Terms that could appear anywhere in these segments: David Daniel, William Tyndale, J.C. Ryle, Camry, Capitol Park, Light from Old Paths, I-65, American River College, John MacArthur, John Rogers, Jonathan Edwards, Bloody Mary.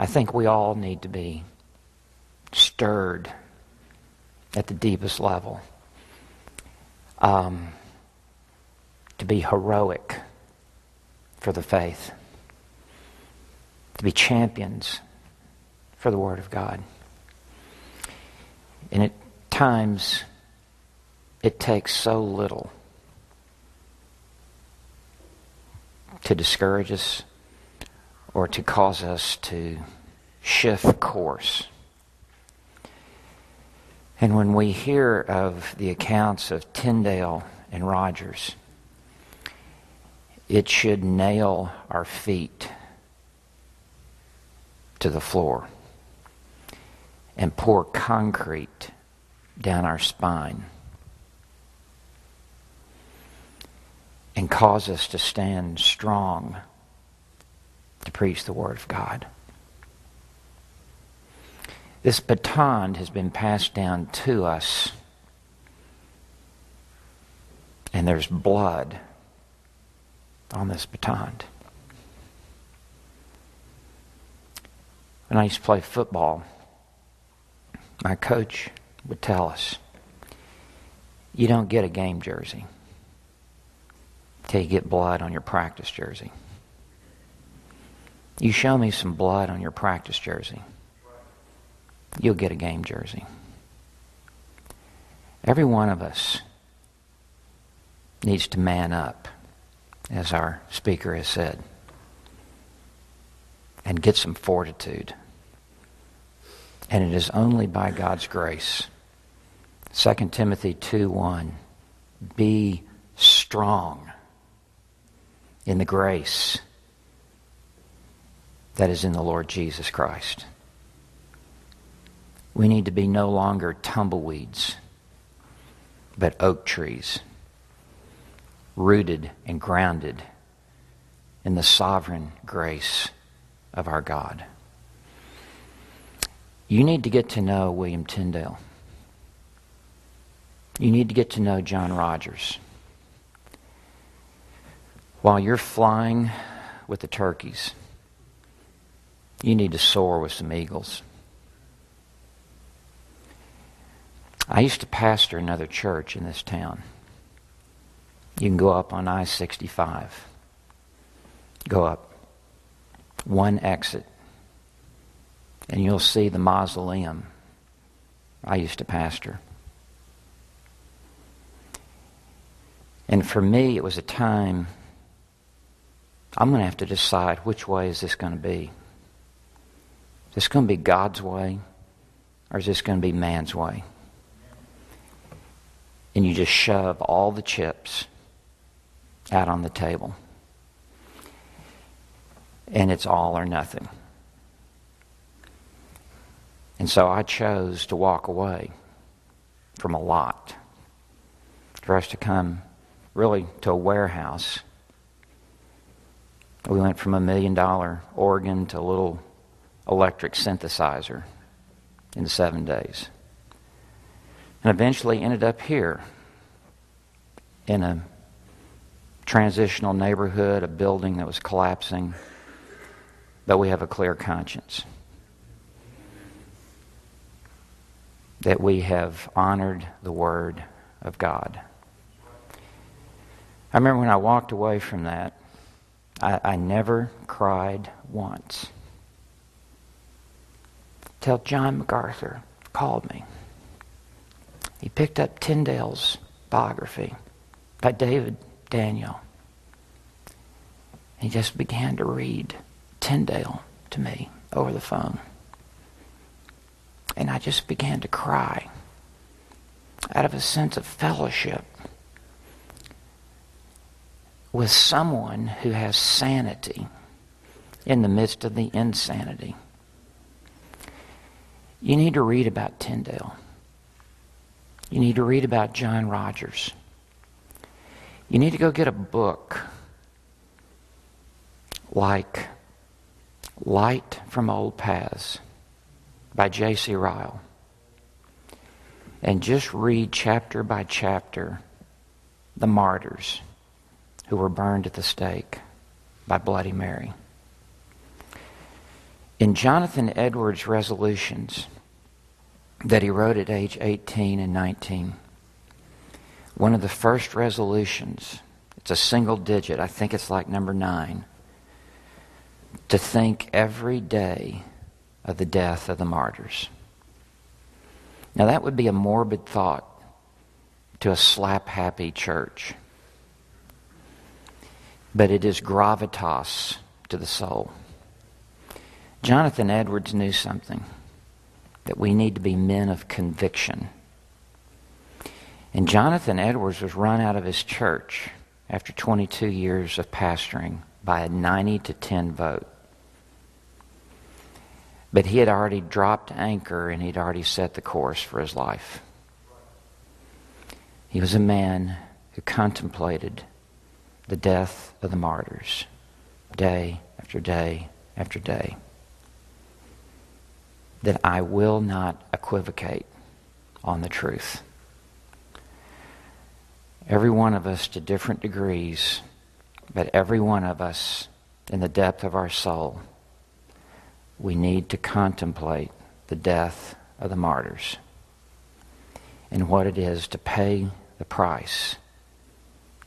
I think we all need to be stirred at the deepest level, to be heroic for the faith, to be champions for the Word of God. And at times, it takes so little to discourage us or to cause us to shift course. And when we hear of the accounts of Tyndale and Rogers, it should nail our feet to the floor and pour concrete down our spine and cause us to stand strong to preach the Word of God. This baton has been passed down to us, and there's blood on this baton. When I used to play football, my coach would tell us, you don't get a game jersey till you get blood on your practice jersey. You show me some blood on your practice jersey, you'll get a game jersey. Every one of us needs to man up, as our speaker has said, and get some fortitude. And it is only by God's grace. 2 Timothy 2:1, be strong in the grace that is in the Lord Jesus Christ. We need to be no longer tumbleweeds, but oak trees, rooted and grounded in the sovereign grace of our God. You need to get to know William Tyndale. You need to get to know John Rogers. While you're flying with the turkeys, you need to soar with some eagles. I used to pastor another church in this town. You can go up on I-65. Go up. One exit. And you'll see the mausoleum I used to pastor. And for me, it was a time, I'm going to have to decide which way is this going to be. Is this going to be God's way, or is this going to be man's way? And you just shove all the chips out on the table. And it's all or nothing. And so I chose to walk away from a lot, for us to come really to a warehouse. We went from $1 million organ to a little electric synthesizer in 7 days. And eventually ended up here in a transitional neighborhood, a building that was collapsing, but we have a clear conscience that we have honored the Word of God. I remember when I walked away from that, I never cried once. Till John MacArthur called me. He picked up Tyndale's biography by David Daniel. He just began to read Tyndale to me over the phone. And I just began to cry out of a sense of fellowship with someone who has sanity in the midst of the insanity. You need to read about Tyndale. You need to read about John Rogers. You need to go get a book like Light from Old Paths by J.C. Ryle and just read chapter by chapter the martyrs who were burned at the stake by Bloody Mary. In Jonathan Edwards' resolutions that he wrote at age 18 and 19, one of the first resolutions, it's a single digit, I think it's like number 9, to think every day of the death of the martyrs. Now that would be a morbid thought to a slap-happy church, but it is gravitas to the soul. Jonathan Edwards knew something, that we need to be men of conviction. And Jonathan Edwards was run out of his church after 22 years of pastoring by a 90-10 vote. But he had already dropped anchor and he'd already set the course for his life. He was a man who contemplated the death of the martyrs day after day after day. That I will not equivocate on the truth. Every one of us to different degrees, but every one of us in the depth of our soul, we need to contemplate the death of the martyrs and what it is to pay the price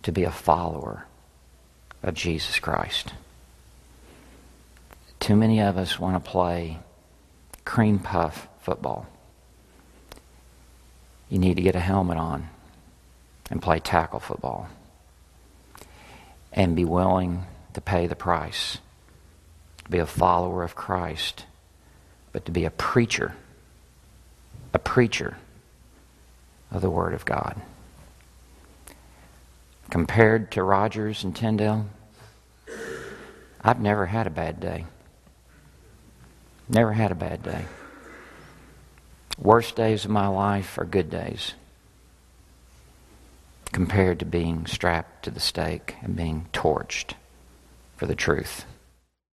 to be a follower of Jesus Christ. Too many of us want to play cream puff football. You need to get a helmet on and play tackle football and be willing to pay the price to be a follower of Christ, but to be a preacher of the Word of God. Compared to Rogers and Tyndale, I've never had a bad day. Never had a bad day. Worst days of my life are good days compared to being strapped to the stake and being torched for the truth.